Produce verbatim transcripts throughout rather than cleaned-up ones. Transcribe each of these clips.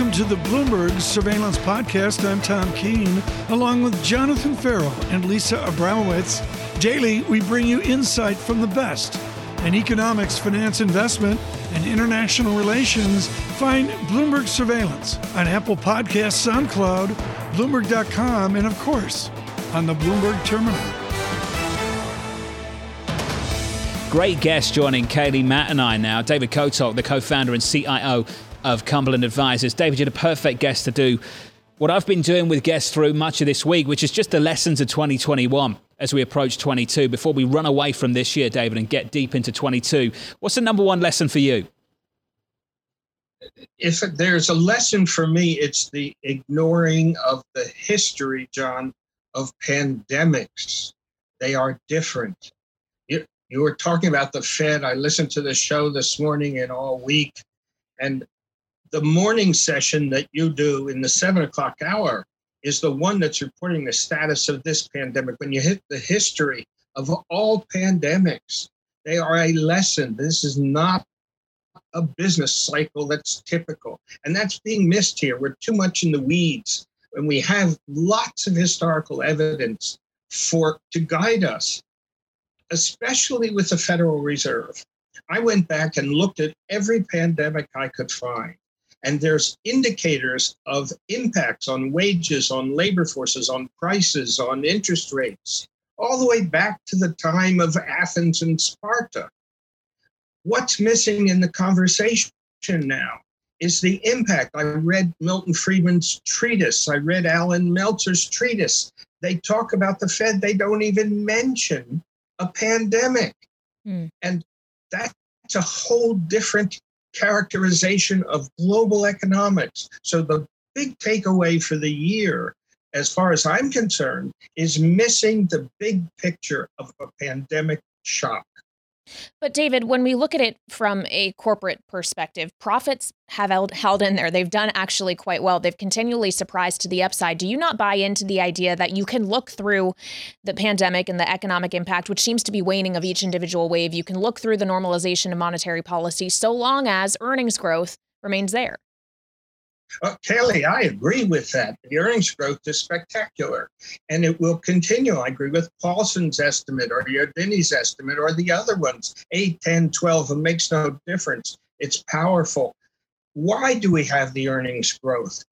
Welcome to the Bloomberg Surveillance Podcast. I'm Tom Keene, along with Jonathan Farrell and Lisa Abramowitz. Daily, we bring you insight from the best in economics, finance, investment, and international relations. Find Bloomberg Surveillance on Apple Podcasts, SoundCloud, Bloomberg dot com, and of course, on the Bloomberg Terminal. Great guest joining Kaylee, Matt, and I now. David Kotok, the co-founder and C I O of Cumberland Advisors. David, you're the perfect guest to do what I've been doing with guests through much of this week, which is just the lessons of twenty twenty-one as we approach twenty-two. Before we run away from this year, David, and get deep into twenty-two, what's the number one lesson for you? If there's a lesson for me, it's the ignoring of the history, John, of pandemics. They are different. You were talking about the Fed. I listened to the show this morning and all week. And the morning session that you do in the seven o'clock hour is the one that's reporting the status of this pandemic. When you hit the history of all pandemics, they are a lesson. This is not a business cycle that's typical. And that's being missed here. We're too much in the weeds. And we have lots of historical evidence for to guide us, especially with the Federal Reserve. I went back and looked at every pandemic I could find. And there's indicators of impacts on wages, on labor forces, on prices, on interest rates, all the way back to the time of Athens and Sparta. What's missing in the conversation now is the impact. I read Milton Friedman's treatise. I read Alan Meltzer's treatise. They talk about the Fed. They don't even mention a pandemic. Mm. And that's a whole different characterization of global economics. So the big takeaway for the year, as far as I'm concerned, is missing the big picture of a pandemic shock. But David, when we look at it from a corporate perspective, profits have held in there. They've done actually quite well. They've continually surprised to the upside. Do you not buy into the idea that you can look through the pandemic and the economic impact, which seems to be waning of each individual wave? You can look through the normalization of monetary policy so long as earnings growth remains there. Well, Kelly, I agree with that. The earnings growth is spectacular, and it will continue. I agree with Paulson's estimate or Yardini's estimate or the other ones, eight, ten, twelve, it makes no difference. It's powerful. Why do we have the earnings growth?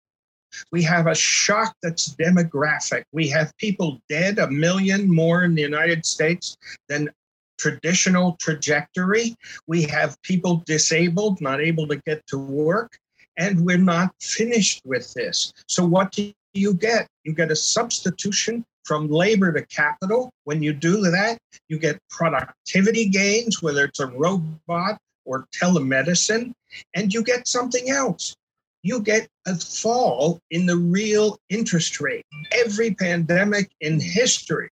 We have a shock that's demographic. We have people dead, a million more in the United States than traditional trajectory. We have people disabled, not able to get to work. And we're not finished with this. So what do you get? You get a substitution from labor to capital. When you do that, you get productivity gains, whether it's a robot or telemedicine, and you get something else. You get a fall in the real interest rate. Every pandemic in history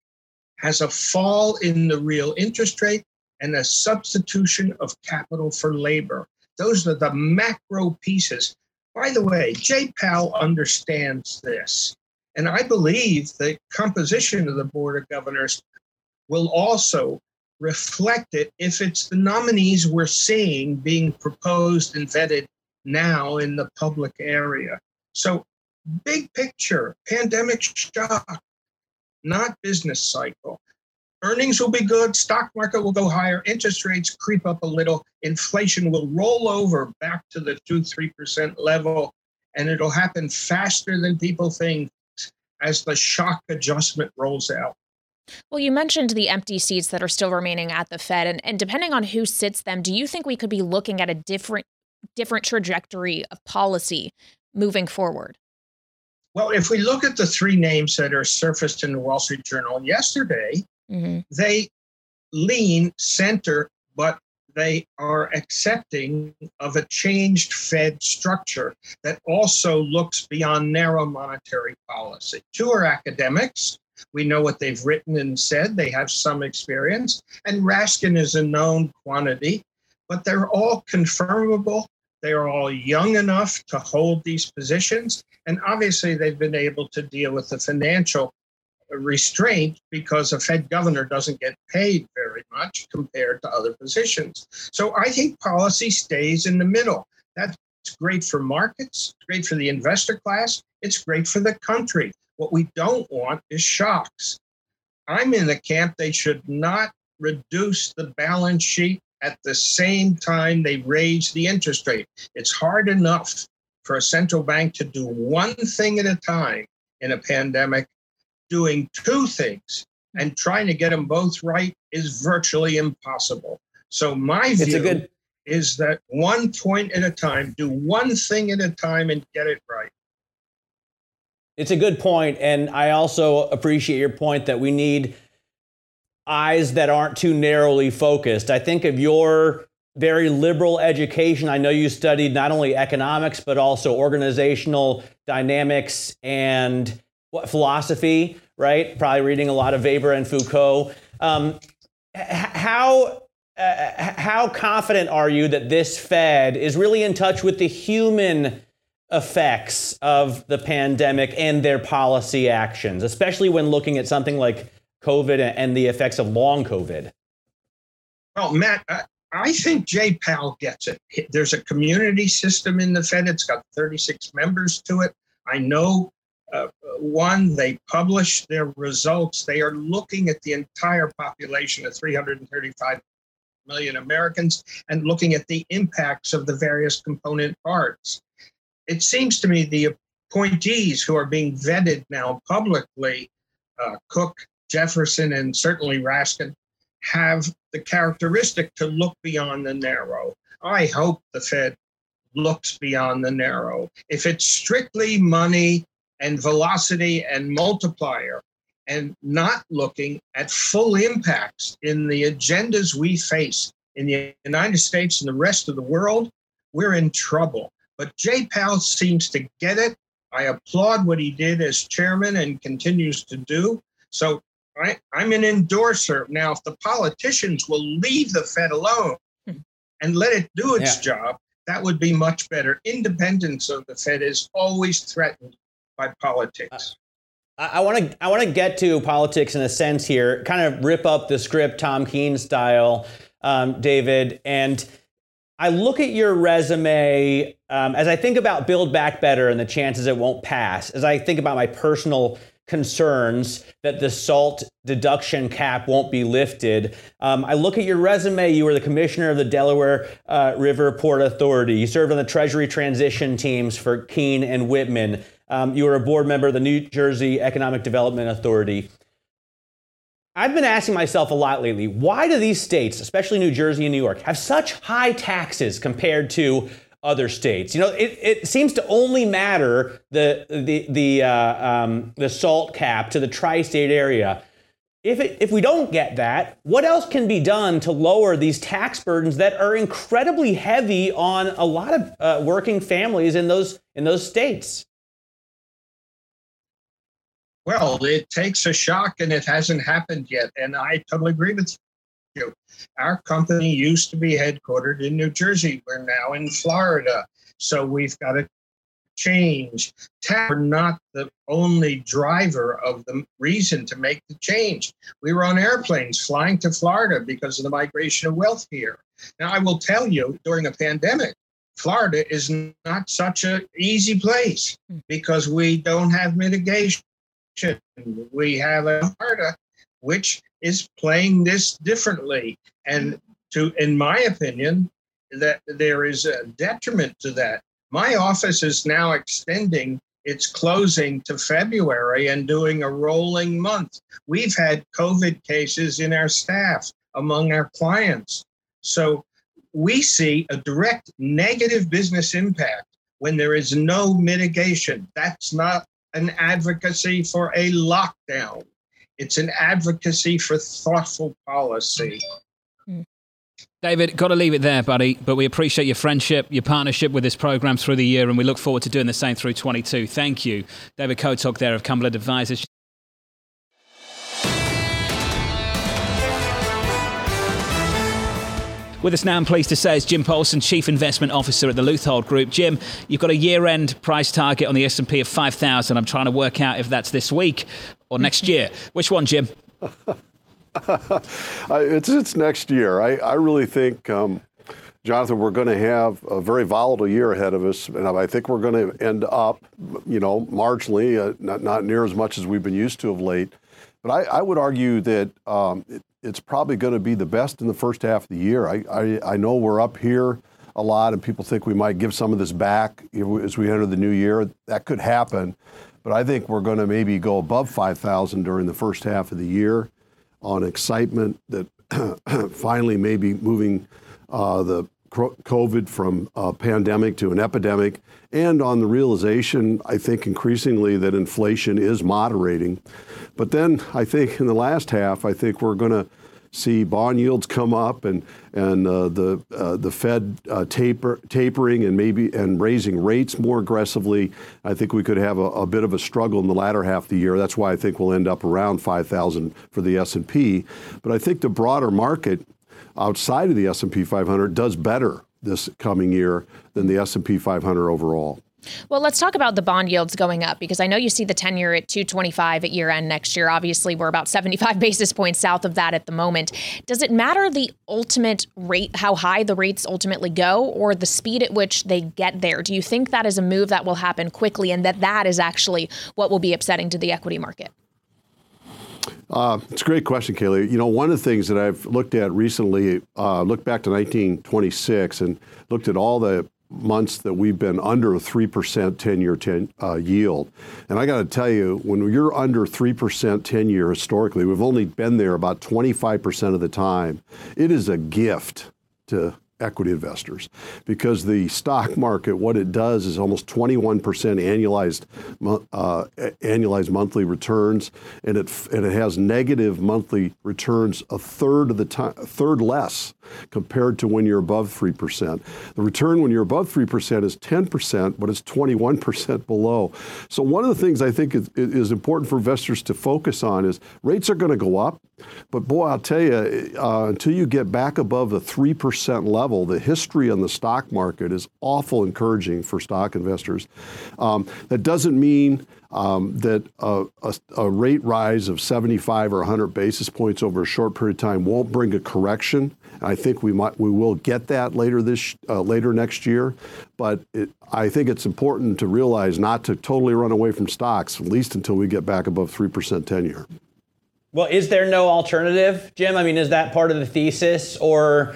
has a fall in the real interest rate and a substitution of capital for labor. Those are the macro pieces. By the way, Jay Powell understands this. And I believe the composition of the Board of Governors will also reflect it if it's the nominees we're seeing being proposed and vetted now in the public area. So big picture, pandemic shock, not business cycle. Earnings will be good, stock market will go higher, interest rates creep up a little, inflation will roll over back to the two to three percent level, and it'll happen faster than people think as the shock adjustment rolls out. Well, you mentioned the empty seats that are still remaining at the Fed, and, and depending on who sits them, do you think we could be looking at a different different trajectory of policy moving forward? Well, if we look at the three names that are surfaced in the Wall Street Journal yesterday, Mm-hmm. they lean center, but they are accepting of a changed Fed structure that also looks beyond narrow monetary policy. Two are academics. We know what they've written and said. They have some experience. And Raskin is a known quantity, but they're all confirmable. They are all young enough to hold these positions. And obviously, they've been able to deal with the financial restraint because a Fed governor doesn't get paid very much compared to other positions. So I think policy stays in the middle. That's It's great for markets. It's great for the investor class. It's great for the country. What we don't want is shocks. I'm in the camp they should not reduce the balance sheet at the same time they raise the interest rate. It's hard enough for a central bank to do one thing at a time in a pandemic. Doing two things and trying to get them both right is virtually impossible. So my view good- is that one point at a time, do one thing at a time and get it right. It's a good point. And I also appreciate your point that we need eyes that aren't too narrowly focused. I think of your very liberal education. I know you studied not only economics, but also organizational dynamics and philosophy, right? Probably reading a lot of Weber and Foucault. Um, how uh, how confident are you that this Fed is really in touch with the human effects of the pandemic and their policy actions, especially when looking at something like COVID and the effects of long COVID? Well, Matt, I, I think Jay Powell gets it. There's a community system in the Fed. It's got thirty-six members to it. I know Uh, one, they publish their results. They are looking at the entire population of three hundred thirty-five million Americans and looking at the impacts of the various component parts. It seems to me the appointees who are being vetted now publicly, uh, Cook, Jefferson, and certainly Raskin, have the characteristic to look beyond the narrow. I hope the Fed looks beyond the narrow. If it's strictly money and velocity and multiplier, and not looking at full impacts in the agendas we face in the United States and the rest of the world, we're in trouble. But Jay Powell seems to get it. I applaud what he did as chairman and continues to do. So I, I'm an endorser. Now, if the politicians will leave the Fed alone and let it do its yeah. job, that would be much better. Independence of the Fed is always threatened by politics. Uh, I want to I want to get to politics in a sense here, kind of rip up the script Tom Keene style, um, David. And I look at your resume um, as I think about Build Back Better and the chances it won't pass, as I think about my personal concerns that the SALT deduction cap won't be lifted. Um, I look at your resume. You were the commissioner of the Delaware uh, River Port Authority. You served on the Treasury transition teams for Keene and Whitman. Um, you were a board member of the New Jersey Economic Development Authority. I've been asking myself a lot lately, why do these states, especially New Jersey and New York, have such high taxes compared to other states? You know, it, it seems to only matter the the the uh, um, the SALT cap to the tri-state area. If it, if we don't get that, what else can be done to lower these tax burdens that are incredibly heavy on a lot of uh, working families in those in those states? Well, it takes a shock and it hasn't happened yet. And I totally agree with you. Our company used to be headquartered in New Jersey. We're now in Florida. So we've got to change. Tax are not the only driver of the reason to make the change. We were on airplanes flying to Florida because of the migration of wealth here. Now, I will tell you, during a pandemic, Florida is not such an easy place because we don't have mitigation. We have a Florida which is playing this differently. And to, in my opinion, that there is a detriment to that. My office is now extending its closing to February and doing a rolling month. We've had COVID cases in our staff, among our clients. So we see a direct negative business impact when there is no mitigation. That's not an advocacy for a lockdown. It's an advocacy for thoughtful policy. David, got to leave it there, buddy. But we appreciate your friendship, your partnership with this program through the year, and we look forward to doing the same through twenty-two. Thank you. David Kotok there of Cumberland Advisors. With us now, I'm pleased to say, is Jim Paulson, Chief Investment Officer at the Luthold Group. Jim, you've got a year-end price target on the S and P of five thousand. I'm trying to work out if that's this week or next year. Which one, Jim? it's, it's next year. I, I really think um, Jonathan, we're going to have a very volatile year ahead of us, and I think we're going to end up, you know, marginally, uh, not, not near as much as we've been used to of late. But I, I would argue that um, it, it's probably going to be the best in the first half of the year. I, I, I know we're up here a lot, and people think we might give some of this back as we enter the new year. That could happen. But I think we're going to maybe go above five thousand during the first half of the year on excitement that finally maybe moving uh, the COVID from a pandemic to an epidemic, and on the realization, I think increasingly, that inflation is moderating. But then I think in the last half, I think we're going to see bond yields come up and and uh, the uh, the Fed uh, taper tapering and maybe and raising rates more aggressively. I think we could have a, a bit of a struggle in the latter half of the year. That's why I think we'll end up around five thousand for the S and P. But I think the broader market outside of the S and P five hundred does better this coming year than the S and P five hundred overall. Well, let's talk about the bond yields going up, because I know you see the ten-year at two twenty-five at year end next year. Obviously, we're about seventy-five basis points south of that at the moment. Does it matter the ultimate rate, how high the rates ultimately go, or the speed at which they get there? Do you think that is a move that will happen quickly and that that is actually what will be upsetting to the equity market? Uh, it's a great question, Kaylee. You know, one of the things that I've looked at recently, uh, looked back to nineteen twenty-six and looked at all the months that we've been under a three percent ten-year ten, uh, yield. And I got to tell you, when you're under three percent ten-year historically, we've only been there about twenty-five percent of the time. It is a gift to equity investors, because the stock market, what it does is almost twenty-one percent annualized uh, annualized monthly returns, and it and it has negative monthly returns a third of the time, a third less compared to when you're above three percent. The return when you're above three percent is ten percent, but it's twenty-one percent below. So one of the things I think is, is important for investors to focus on is rates are going to go up, but boy, I'll tell you, uh, until you get back above the three percent level, the history on the stock market is awful encouraging for stock investors. Um, that doesn't mean um, that a, a, a rate rise of seventy-five or one hundred basis points over a short period of time won't bring a correction. And I think we might we will get that later this uh, later next year. But it, I think it's important to realize not to totally run away from stocks, at least until we get back above three percent ten-year. Well, is there no alternative, Jim? I mean, is that part of the thesis, or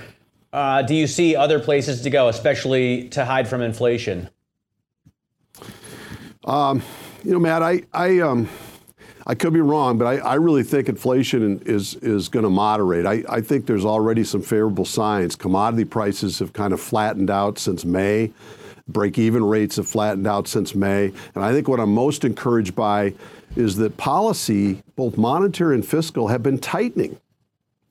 Uh, do you see other places to go, especially to hide from inflation? Um, you know, Matt, I I, um, I could be wrong, but I, I really think inflation is is going to moderate. I, I think there's already some favorable signs. Commodity prices have kind of flattened out since May. Break-even rates have flattened out since May. And I think what I'm most encouraged by is that policy, both monetary and fiscal, have been tightening,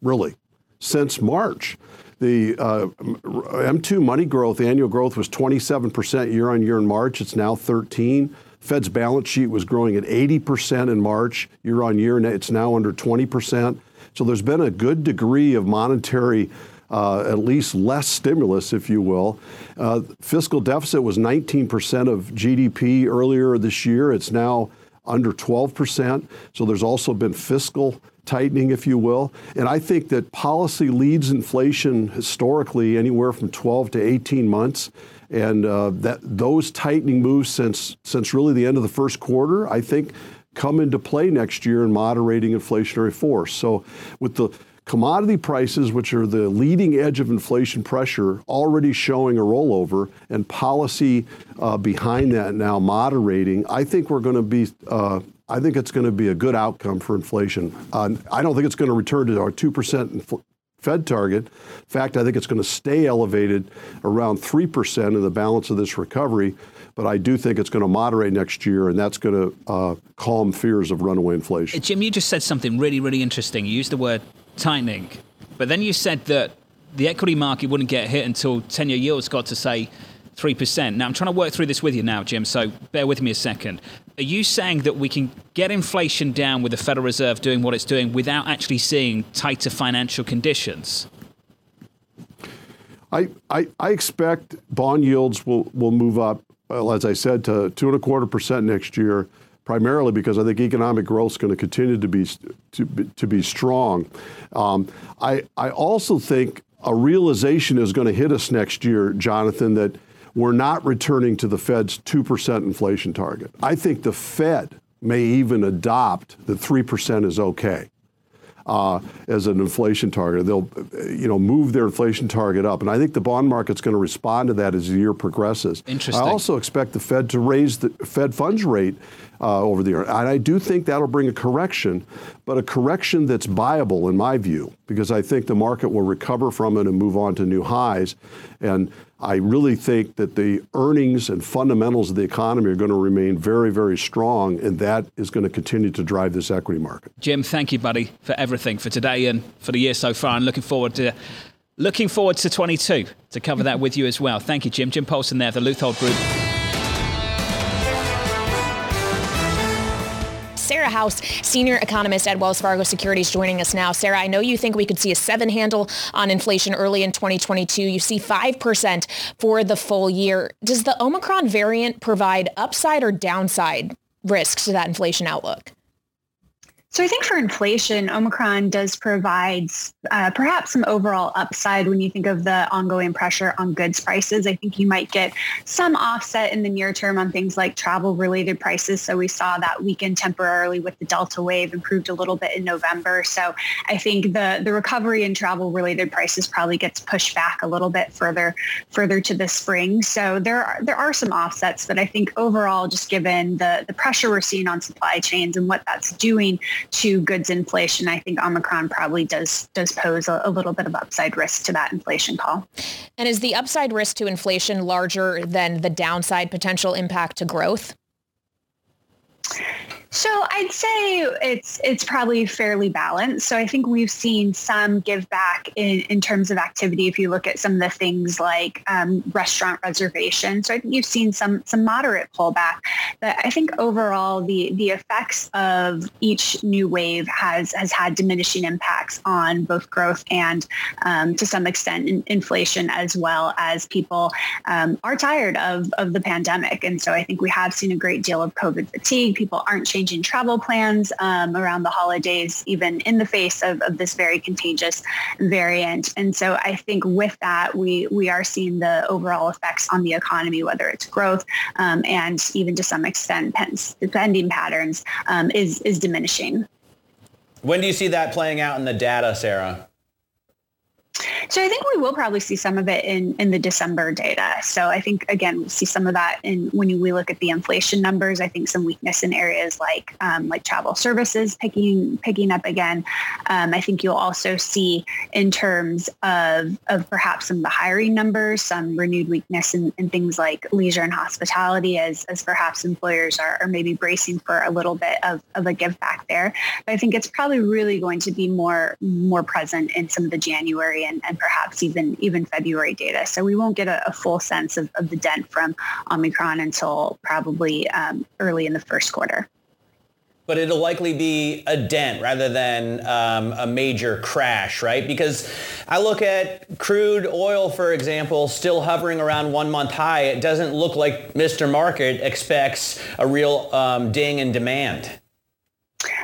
really, since March. The uh, M two money growth, annual growth, was twenty-seven percent year on year in March. It's now thirteen. Fed's balance sheet was growing at eighty percent in March year on year, and it's now under twenty percent. So there's been a good degree of monetary, uh, at least less stimulus, if you will. Uh, fiscal deficit was nineteen percent of G D P earlier this year. It's now under twelve percent. So there's also been fiscal tightening, if you will. And I think that policy leads inflation historically anywhere from twelve to eighteen months. And uh, that those tightening moves since since really the end of the first quarter, I think, come into play next year in moderating inflationary force. So with the commodity prices, which are the leading edge of inflation pressure, already showing a rollover, and policy uh, behind that now moderating, I think we're going to be uh, I think it's going to be a good outcome for inflation. Uh, I don't think it's going to return to our two percent Fed target. In fact, I think it's going to stay elevated around three percent in the balance of this recovery. But I do think it's going to moderate next year, and that's going to uh, calm fears of runaway inflation. Jim, you just said something really, really interesting. You used the word tightening, but then you said that the equity market wouldn't get hit until ten-year yields got to, say, three percent. Now, I'm trying to work through this with you now, Jim, so bear with me a second. Are you saying that we can get inflation down with the Federal Reserve doing what it's doing without actually seeing tighter financial conditions? I I, I expect bond yields will, will move up, well, as I said, to two and a quarter percent next year, primarily because I think economic growth is going to continue to be to be, to be strong. Um, I I also think a realization is going to hit us next year, Jonathan, that we're not returning to the Fed's two percent inflation target. I think the Fed may even adopt that three percent is okay uh, as an inflation target. They'll, you know, move their inflation target up. And I think the bond market's going to respond to that as the year progresses. Interesting. I also expect the Fed to raise the Fed funds rate uh, over the year. And I do think that'll bring a correction, but a correction that's buyable in my view, because I think the market will recover from it and move on to new highs. And I really think that the earnings and fundamentals of the economy are going to remain very, very strong, and that is going to continue to drive this equity market. Jim, thank you, buddy, for everything for today and for the year so far, and looking forward to looking forward to twenty-two to cover that with you as well. Thank you, Jim. Jim Paulson there, the Luthold Group. Sarah House, senior economist at Wells Fargo Securities, joining us now. Sarah, I know you think we could see a seven handle on inflation early in twenty twenty-two. You see five percent for the full year. Does the Omicron variant provide upside or downside risks to that inflation outlook? So I think for inflation, Omicron does provide uh, perhaps some overall upside when you think of the ongoing pressure on goods prices. I think you might get some offset in the near term on things like travel-related prices. So we saw that weaken temporarily with the Delta wave, improved a little bit in November. So I think the, the recovery in travel-related prices probably gets pushed back a little bit further further to the spring. So there are, there are some offsets, but I think overall, just given the, the pressure we're seeing on supply chains and what that's doing to goods inflation, I think Omicron probably does does pose a, a little bit of upside risk to that inflation call. And is the upside risk to inflation larger than the downside potential impact to growth? So I'd say it's it's probably fairly balanced. So I think we've seen some give back in, in terms of activity if you look at some of the things like um, restaurant reservations. So I think you've seen some some moderate pullback. But I think overall the the effects of each new wave has, has had diminishing impacts on both growth and um, to some extent in inflation, as well as people um, are tired of, of the pandemic. And so I think we have seen a great deal of COVID fatigue. People aren't changing Changing travel plans um, around the holidays, even in the face of, of this very contagious variant. And so I think with that, we we are seeing the overall effects on the economy, whether it's growth um, and even to some extent spending patterns um, is is diminishing. When do you see that playing out in the data, Sarah? So I think we will probably see some of it in, in the December data. So I think, again, we'll see some of that in when we look at the inflation numbers. I think some weakness in areas like um, like travel services picking picking up again. Um, I think you'll also see in terms of, of perhaps some of the hiring numbers, some renewed weakness in, in things like leisure and hospitality as, as perhaps employers are, are maybe bracing for a little bit of, of a give back there. But I think it's probably really going to be more more present in some of the January and, and perhaps even even February data. So we won't get a, a full sense of, of the dent from Omicron until probably um, early in the first quarter. But it'll likely be a dent rather than um, a major crash, right? Because I look at crude oil, for example, still hovering around one month high. It doesn't look like Mister Market expects a real um, ding in demand.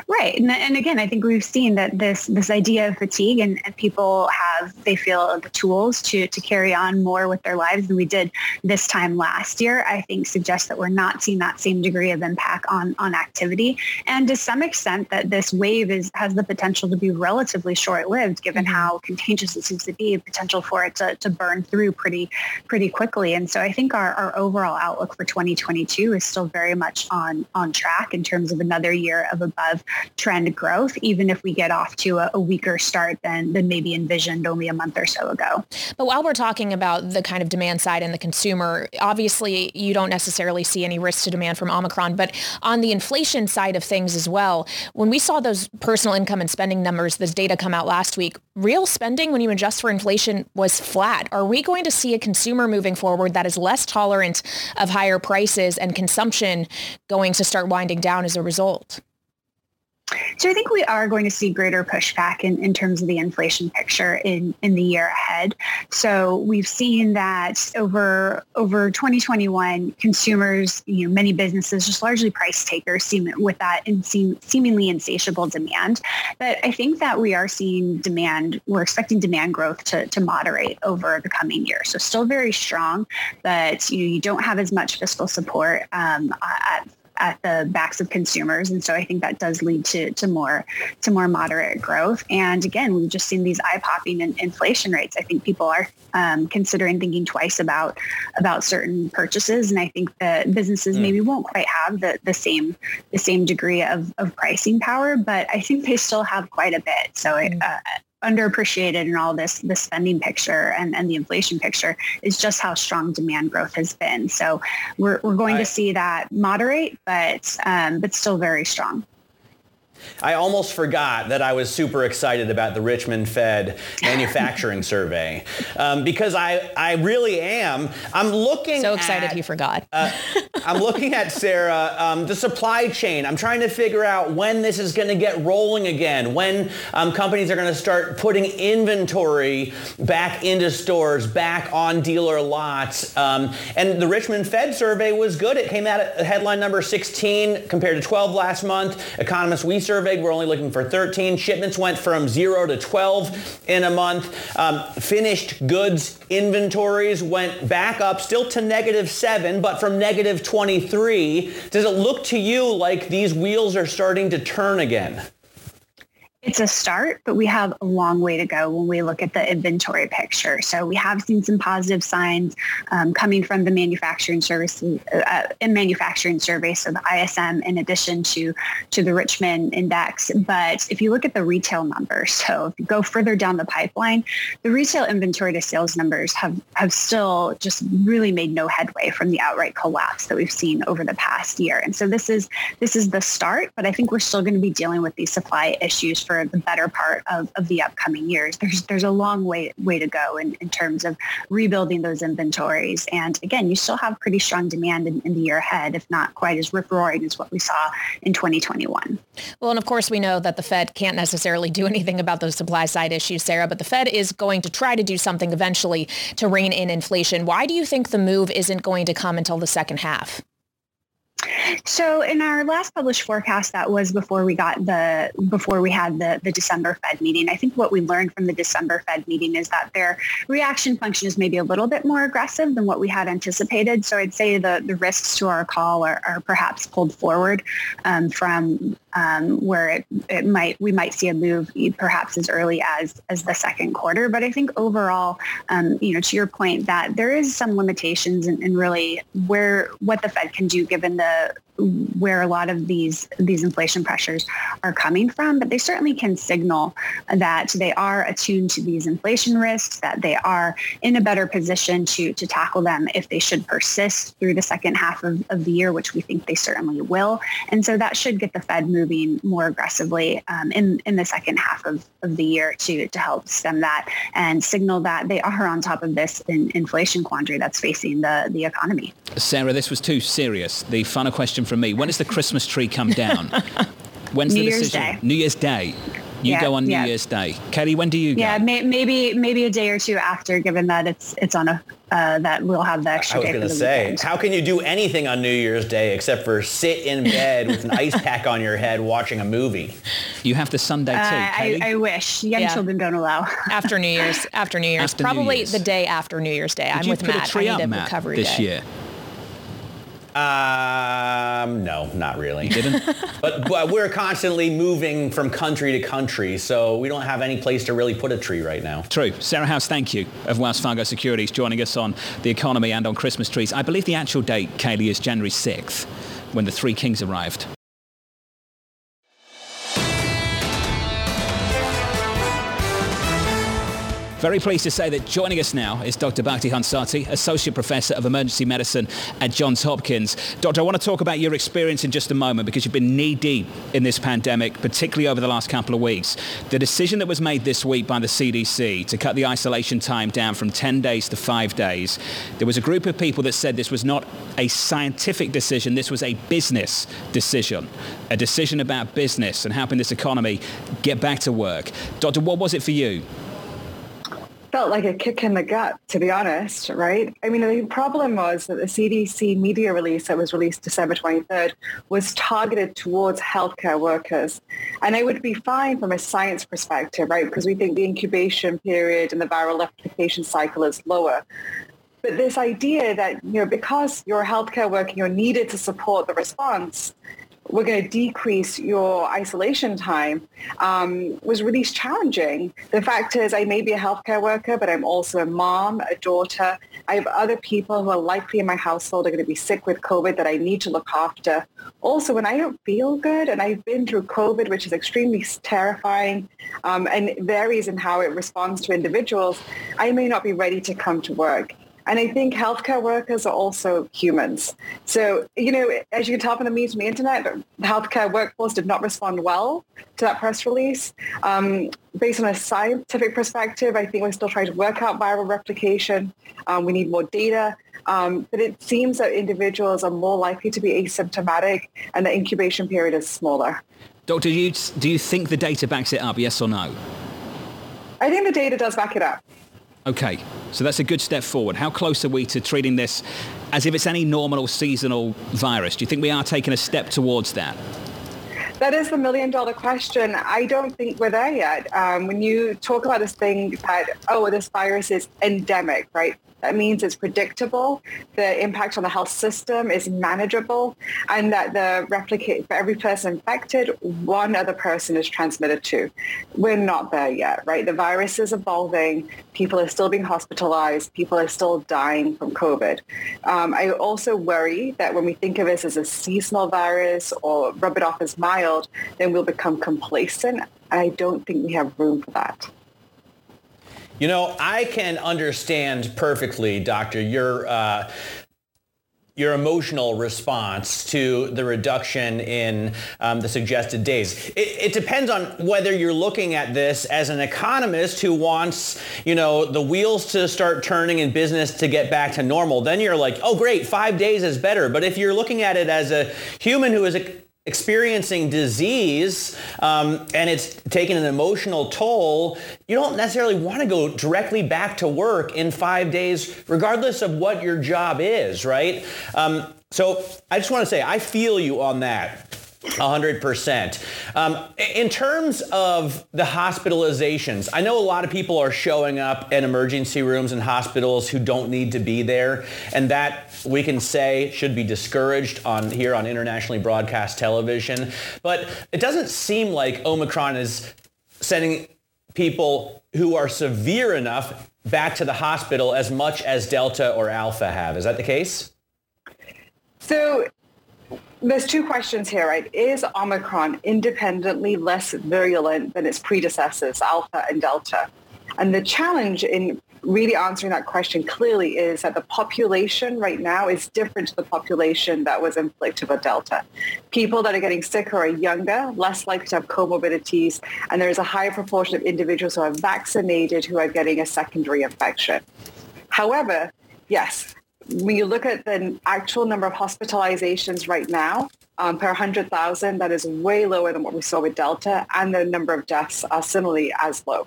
Right. And, and again, I think we've seen that this this idea of fatigue and, and people have, they feel the tools to, to carry on more with their lives than we did this time last year, I think suggests that we're not seeing that same degree of impact on, on activity. And to some extent that this wave is has the potential to be relatively short-lived, given mm-hmm. how contagious it seems to be, potential for it to, to burn through pretty, pretty quickly. And so I think our, our overall outlook for twenty twenty-two is still very much on, on track in terms of another year of above trend growth, even if we get off to a, a weaker start than, than maybe envisioned only a month or so ago. But while we're talking about the kind of demand side and the consumer, obviously you don't necessarily see any risk to demand from Omicron, but on the inflation side of things as well, when we saw those personal income and spending numbers, this data come out last week, real spending when you adjust for inflation was flat. Are we going to see a consumer moving forward that is less tolerant of higher prices and consumption going to start winding down as a result? So I think we are going to see greater pushback in, in terms of the inflation picture in, in the year ahead. So we've seen that over over twenty twenty-one, consumers, you know, many businesses, just largely price takers, seem with that and seem, seemingly insatiable demand. But I think that we are seeing demand. We're expecting demand growth to, to moderate over the coming year. So still very strong, but you know, you don't have as much fiscal support um, at at the backs of consumers. And so I think that does lead to, to more to more moderate growth. And again, we've just seen these eye-popping in, inflation rates. I think people are um, considering thinking twice about about certain purchases. And I think that businesses mm. maybe won't quite have the, the same the same degree of, of pricing power, but I think they still have quite a bit. So mm. uh, underappreciated in all this, the spending picture and, and the inflation picture is just how strong demand growth has been. So we're we're going I, to see that moderate, but um, but still very strong. I almost forgot that I was super excited about the Richmond Fed manufacturing survey um, because I, I really am. I'm looking so excited at, he forgot. uh, I'm looking at Sarah, um, the supply chain. I'm trying to figure out when this is going to get rolling again, when um, companies are going to start putting inventory back into stores, back on dealer lots. Um, and the Richmond Fed survey was good. It came out at headline number sixteen compared to twelve last month. Economists we surveyed, we're only looking for thirteen. Shipments went from zero to twelve in a month. Um, finished goods inventories went back up, still to negative seven, but from negative twenty-three. Does it look to you like these wheels are starting to turn again? It's a start, but we have a long way to go when we look at the inventory picture. So we have seen some positive signs um, coming from the manufacturing services uh, and manufacturing survey, so the I S M in addition to to the Richmond Index. But if you look at the retail numbers, so if you go further down the pipeline, the retail inventory to sales numbers have, have still just really made no headway from the outright collapse that we've seen over the past year. And so this is this is the start, but I think we're still going to be dealing with these supply issues for the better part of, of the upcoming years. There's there's a long way way to go in, in terms of rebuilding those inventories. And again, you still have pretty strong demand in, in the year ahead, if not quite as rip-roaring as what we saw in twenty twenty-one. Well, and of course, we know that the Fed can't necessarily do anything about those supply side issues, Sarah, but the Fed is going to try to do something eventually to rein in inflation. Why do you think the move isn't going to come until the second half? So in our last published forecast, that was before we got the before we had the, the December Fed meeting. I think what we learned from the December Fed meeting is that their reaction function is maybe a little bit more aggressive than what we had anticipated. So I'd say the, the risks to our call are, are perhaps pulled forward um, from um, where it, it might we might see a move perhaps as early as, as the second quarter. But I think overall, um, you know, to your point that there is some limitations in, in really where what the Fed can do given the where a lot of these these inflation pressures are coming from, but they certainly can signal that they are attuned to these inflation risks, that they are in a better position to to tackle them if they should persist through the second half of, of the year, which we think they certainly will. And so that should get the Fed moving more aggressively um, in, in the second half of, of the year to, to help stem that and signal that they are on top of this in inflation quandary that's facing the, the economy. Sarah, this was too serious. The final question from me. When does the Christmas tree come down? When's New the decision? Year's Day. New Year's Day. You yeah, go on New yeah. Year's Day. Kelly, when do you yeah, go? Yeah, may, maybe maybe a day or two after, given that it's it's on a uh, that we'll have the extra day. I was going to say, weekend. How can you do anything on New Year's Day except for sit in bed with an ice pack on your head watching a movie? You have the Sunday too. Uh, I, I wish. Young yeah. children don't allow. After New Year's. After New Year's. After probably New Year's. The day after New Year's Day. Did I'm with Matt. A tree I need up, a recovery Matt, this day. Year? Um, no, not really. Didn't. but, but we're constantly moving from country to country, so we don't have any place to really put a tree right now. True. Sarah House, thank you, of Wells Fargo Securities, joining us on the economy and on Christmas trees. I believe the actual date, Kaylee, is January sixth, when the three kings arrived. Very pleased to say that joining us now is Doctor Bhakti Hansoti, Associate Professor of Emergency Medicine at Johns Hopkins. Doctor, I want to talk about your experience in just a moment because you've been knee-deep in this pandemic, particularly over the last couple of weeks. The decision that was made this week by the C D C to cut the isolation time down from ten days to five days, there was a group of people that said this was not a scientific decision, this was a business decision, a decision about business and helping this economy get back to work. Doctor, what was it for you? Felt like a kick in the gut, to be honest, right? I mean, the problem was that the C D C media release that was released December twenty-third was targeted towards healthcare workers. And it would be fine from a science perspective, right? Because we think the incubation period and the viral replication cycle is lower. But this idea that, you know, because you're a healthcare worker, you're needed to support the response, we're going to decrease your isolation time um, was really challenging. The fact is, I may be a healthcare worker, but I'm also a mom, a daughter. I have other people who are likely in my household are going to be sick with COVID that I need to look after. Also, when I don't feel good, and I've been through COVID, which is extremely terrifying, um, and it varies in how it responds to individuals, I may not be ready to come to work. And I think healthcare workers are also humans. So, you know, as you can tell from the memes on the internet, the healthcare workforce did not respond well to that press release. Um, based on a scientific perspective, I think we're still trying to work out viral replication. Um, we need more data. Um, but it seems that individuals are more likely to be asymptomatic and the incubation period is smaller. Doctor, do you, do you think the data backs it up, yes or no? I think the data does back it up. Okay, so that's a good step forward. How close are we to treating this as if it's any normal seasonal virus? Do you think we are taking a step towards that? That is the million-dollar question. I don't think we're there yet. Um, when you talk about this thing that, oh, this virus is endemic, right? That means it's predictable, the impact on the health system is manageable, and that the replicate for every person infected, one other person is transmitted to. We're not there yet, right? The virus is evolving. People are still being hospitalized. People are still dying from COVID. Um, I also worry that when we think of this as a seasonal virus or rub it off as mild, then we'll become complacent. And I don't think we have room for that. You know, I can understand perfectly, Doctor, your uh, your emotional response to the reduction in um, the suggested days. It, it depends on whether you're looking at this as an economist who wants, you know, the wheels to start turning and business to get back to normal. Then you're like, oh, great, five days is better. But if you're looking at it as a human who is a experiencing disease um, and it's taking an emotional toll, you don't necessarily want to go directly back to work in five days, regardless of what your job is, right? Um, so I just want to say, I feel you on that one hundred percent. Um, in terms of the hospitalizations, I know a lot of people are showing up in emergency rooms and hospitals who don't need to be there, and that we can say should be discouraged on here on internationally broadcast television. But it doesn't seem like Omicron is sending people who are severe enough back to the hospital as much as Delta or Alpha have. Is that the case? So there's two questions here, right? Is Omicron independently less virulent than its predecessors, Alpha and Delta? And the challenge in really answering that question clearly is that the population right now is different to the population that was inflicted with Delta. People that are getting sicker are younger, less likely to have comorbidities, and there is a higher proportion of individuals who are vaccinated who are getting a secondary infection. However, yes, when you look at the actual number of hospitalizations right now, um, per one hundred thousand, that is way lower than what we saw with Delta, and the number of deaths are similarly as low.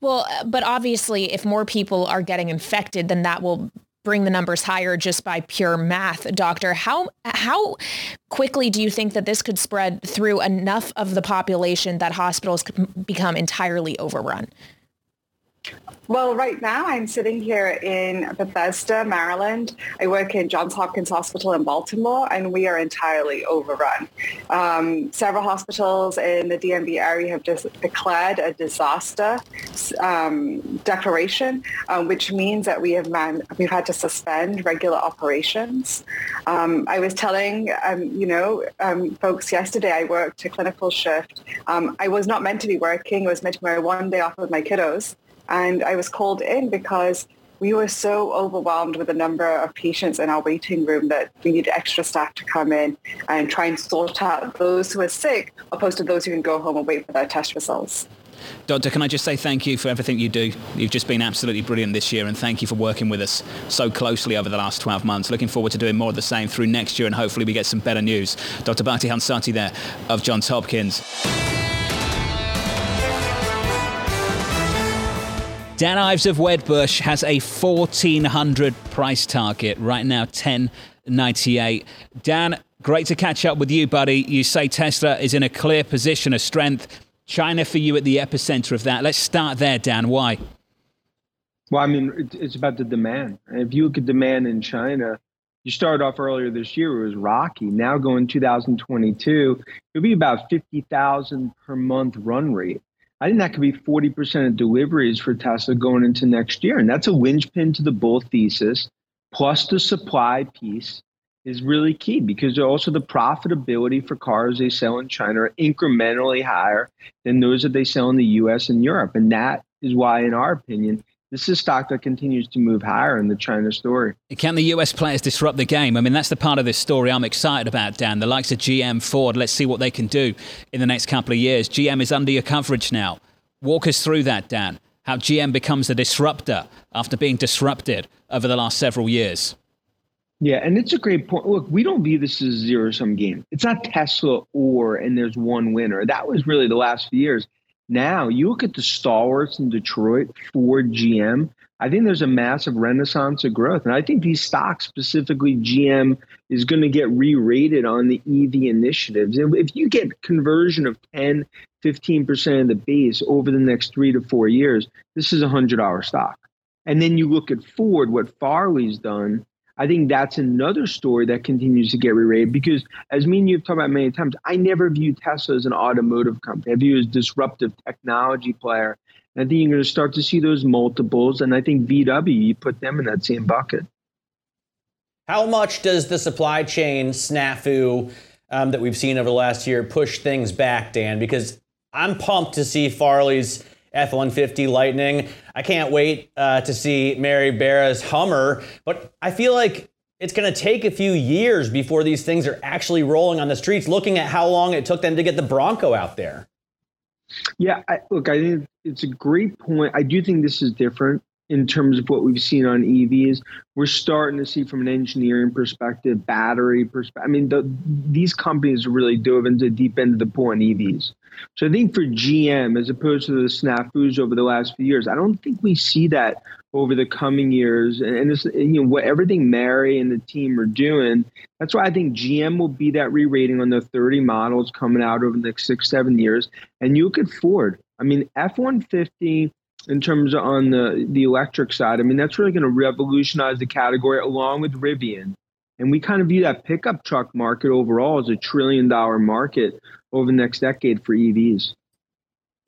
Well, but obviously, if more people are getting infected, then that will bring the numbers higher just by pure math. Doctor, how how quickly do you think that this could spread through enough of the population that hospitals could become entirely overrun? Well, right now I'm sitting here in Bethesda, Maryland. I work in Johns Hopkins Hospital in Baltimore, and we are entirely overrun. Um, several hospitals in the D M V area have just declared a disaster um, declaration, um, which means that we have man- we've had to suspend regular operations. Um, I was telling um, you know um, folks yesterday, I worked a clinical shift. Um, I was not meant to be working. I was meant to be my one day off with my kiddos. And I was called in because we were so overwhelmed with the number of patients in our waiting room that we needed extra staff to come in and try and sort out those who are sick opposed to those who can go home and wait for their test results. Doctor, can I just say thank you for everything you do? You've just been absolutely brilliant this year, and thank you for working with us so closely over the last twelve months. Looking forward to doing more of the same through next year, and hopefully we get some better news. Doctor Bhakti Hansoti there of Johns Hopkins. Dan Ives of Wedbush has a fourteen hundred price target right now, ten ninety-eight. Dan, great to catch up with you, buddy. You say Tesla is in a clear position of strength. China for you at the epicenter of that. Let's start there, Dan. Why? Well, I mean, it's about the demand. If you look at demand in China, you started off earlier this year, it was rocky. Now going two thousand twenty-two, it'll be about fifty thousand per month run rate. I think that could be forty percent of deliveries for Tesla going into next year. And that's a linchpin to the bull thesis, plus the supply piece is really key, because also the profitability for cars they sell in China are incrementally higher than those that they sell in the U S and Europe. And that is why, in our opinion, this is stock that continues to move higher in the China story. Can the U S players disrupt the game? I mean, that's the part of this story I'm excited about, Dan. The likes of G M, Ford, let's see what they can do in the next couple of years. G M is under your coverage now. Walk us through that, Dan, how G M becomes a disruptor after being disrupted over the last several years. Yeah, and it's a great point. Look, we don't view this as a zero-sum game. It's not Tesla or, and there's one winner. That was really the last few years. Now, you look at the stalwarts in Detroit, Ford, G M, I think there's a massive renaissance of growth. And I think these stocks, specifically G M, is going to get re-rated on the E V initiatives. And if you get conversion of ten, fifteen percent of the base over the next three to four years, this is a one hundred dollars stock. And then you look at Ford, what Farley's done, I think that's another story that continues to get re-rated, because as me and you have talked about many times, I never view Tesla as an automotive company. I view it as a disruptive technology player. And I think you're going to start to see those multiples. And I think V W, you put them in that same bucket. How much does the supply chain snafu um, that we've seen over the last year push things back, Dan? Because I'm pumped to see Farley's F one fifty Lightning. I can't wait uh, to see Mary Barra's Hummer, but I feel like it's going to take a few years before these things are actually rolling on the streets, looking at how long it took them to get the Bronco out there. Yeah, I, look, I think it's a great point. I do think this is different in terms of what we've seen on E Vs. We're starting to see, from an engineering perspective, battery perspective. I mean, the, these companies really dove into the deep end of the pool on E Vs. So I think for G M, as opposed to the snafus over the last few years, I don't think we see that over the coming years. And, and it's, you know, what everything Mary and the team are doing, that's why I think G M will be that re-rating on the thirty models coming out over the next six, seven years. And you look at Ford. I mean, F one fifty in terms of on the, the electric side, I mean, that's really going to revolutionize the category along with Rivian. And we kind of view that pickup truck market overall as a trillion dollar market over the next decade for E Vs.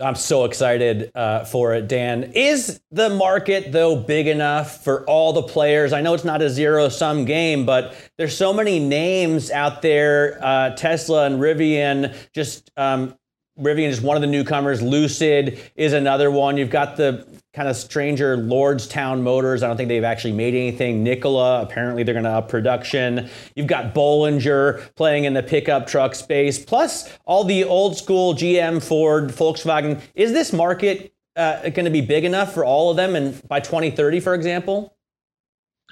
I'm so excited uh, for it, Dan. Is the market, though, big enough for all the players? I know it's not a zero-sum game, but there's so many names out there. Uh, Tesla and Rivian, just um, Rivian is one of the newcomers. Lucid is another one. You've got the kind of stranger Lordstown Motors. I don't think they've actually made anything. Nikola, apparently they're going to up production. You've got Bollinger playing in the pickup truck space, plus all the old school G M, Ford, Volkswagen. Is this market uh, going to be big enough for all of them? And by twenty thirty, for example?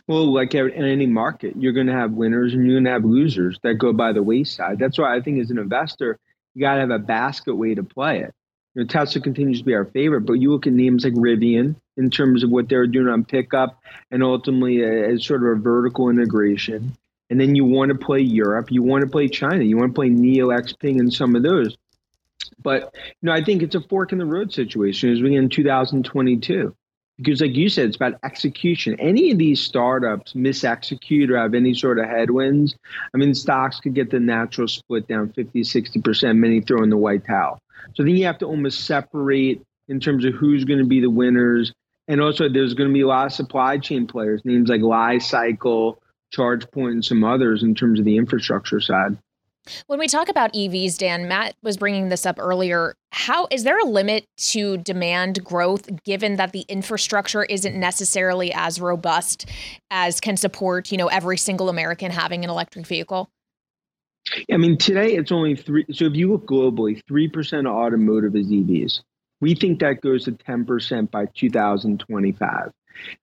Well, like in any market, you're going to have winners and you're going to have losers that go by the wayside. That's why I think as an investor, you got to have a basket way to play it. You know, Tesla continues to be our favorite, but you look at names like Rivian in terms of what they're doing on pickup and ultimately as sort of a vertical integration. And then you want to play Europe. You want to play China. You want to play Neo, Xpeng, and some of those. But, you know, I think it's a fork in the road situation as we get in two thousand twenty-two. Because like you said, it's about execution. Any of these startups misexecute or have any sort of headwinds, I mean, stocks could get the natural split down fifty, sixty percent, many throw in the white towel. So then you have to almost separate in terms of who's going to be the winners. And also there's going to be a lot of supply chain players, names like Li Cycle, ChargePoint, and some others in terms of the infrastructure side. When we talk about E Vs, Dan, Matt was bringing this up earlier. How is there a limit to demand growth, given that the infrastructure isn't necessarily as robust as can support, you know, every single American having an electric vehicle? I mean, today it's only three. So if you look globally, three percent of automotive is E Vs. We think that goes to ten percent by two thousand twenty-five.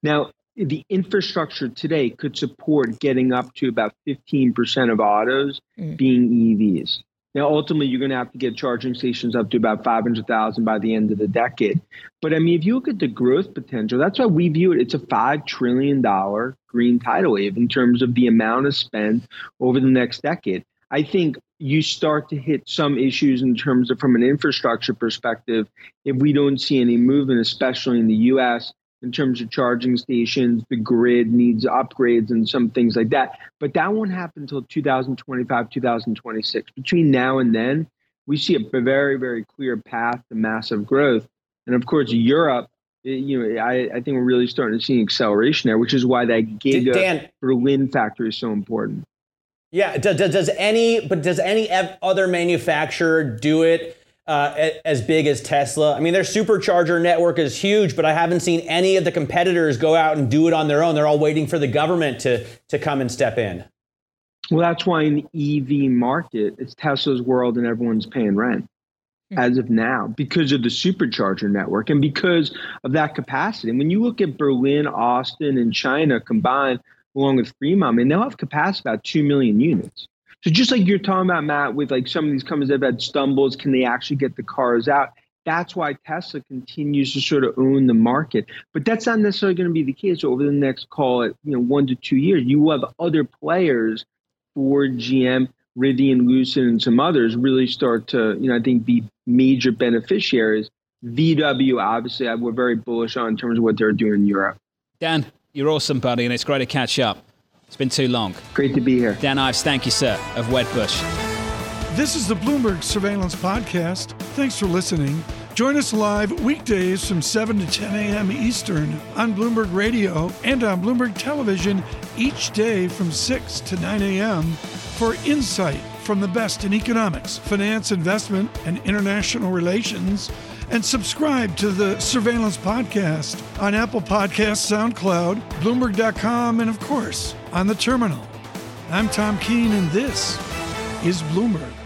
Now, the infrastructure today could support getting up to about fifteen percent of autos mm. being E Vs. Now, ultimately, you're going to have to get charging stations up to about five hundred thousand by the end of the decade. But I mean, if you look at the growth potential, that's why we view it. It's a five trillion dollars green tidal wave in terms of the amount of spend over the next decade. I think you start to hit some issues in terms of from an infrastructure perspective if we don't see any movement, especially in the U S, in terms of charging stations, the grid needs upgrades and some things like that. But that won't happen until two thousand twenty-five, two thousand twenty-six. Between now and then, we see a very, very clear path to massive growth. And of course, Europe, you know, I, I think we're really starting to see acceleration there, which is why that Giga Dan, Berlin factory is so important. Yeah. Does, does any, but does any other manufacturer do it? Uh, as big as Tesla. I mean, their supercharger network is huge, but I haven't seen any of the competitors go out and do it on their own. They're all waiting for the government to to come and step in. Well, that's why in the E V market, it's Tesla's world and everyone's paying rent mm-hmm. as of now because of the supercharger network and because of that capacity. And when you look at Berlin, Austin, and China combined along with Fremont, I mean, they'll have capacity about two million units. So just like you're talking about, Matt, with like some of these companies that have had stumbles, can they actually get the cars out? That's why Tesla continues to sort of own the market. But that's not necessarily going to be the case over the next, call it, you know, one to two years. You will have other players, Ford, G M, Rivian, Lucid, and some others really start to, you know, I think be major beneficiaries. V W, obviously, we're very bullish on in terms of what they're doing in Europe. Dan, you're awesome, buddy, and it's great to catch up. It's been too long. Great to be here. Dan Ives, thank you, sir, of Wedbush. This is the Bloomberg Surveillance Podcast. Thanks for listening. Join us live weekdays from seven to ten a.m. Eastern on Bloomberg Radio and on Bloomberg Television each day from six to nine a.m. for insight from the best in economics, finance, investment, and international relations. And subscribe to the Surveillance Podcast on Apple Podcasts, SoundCloud, Bloomberg dot com, and of course, on the terminal. I'm Tom Keene, and this is Bloomberg.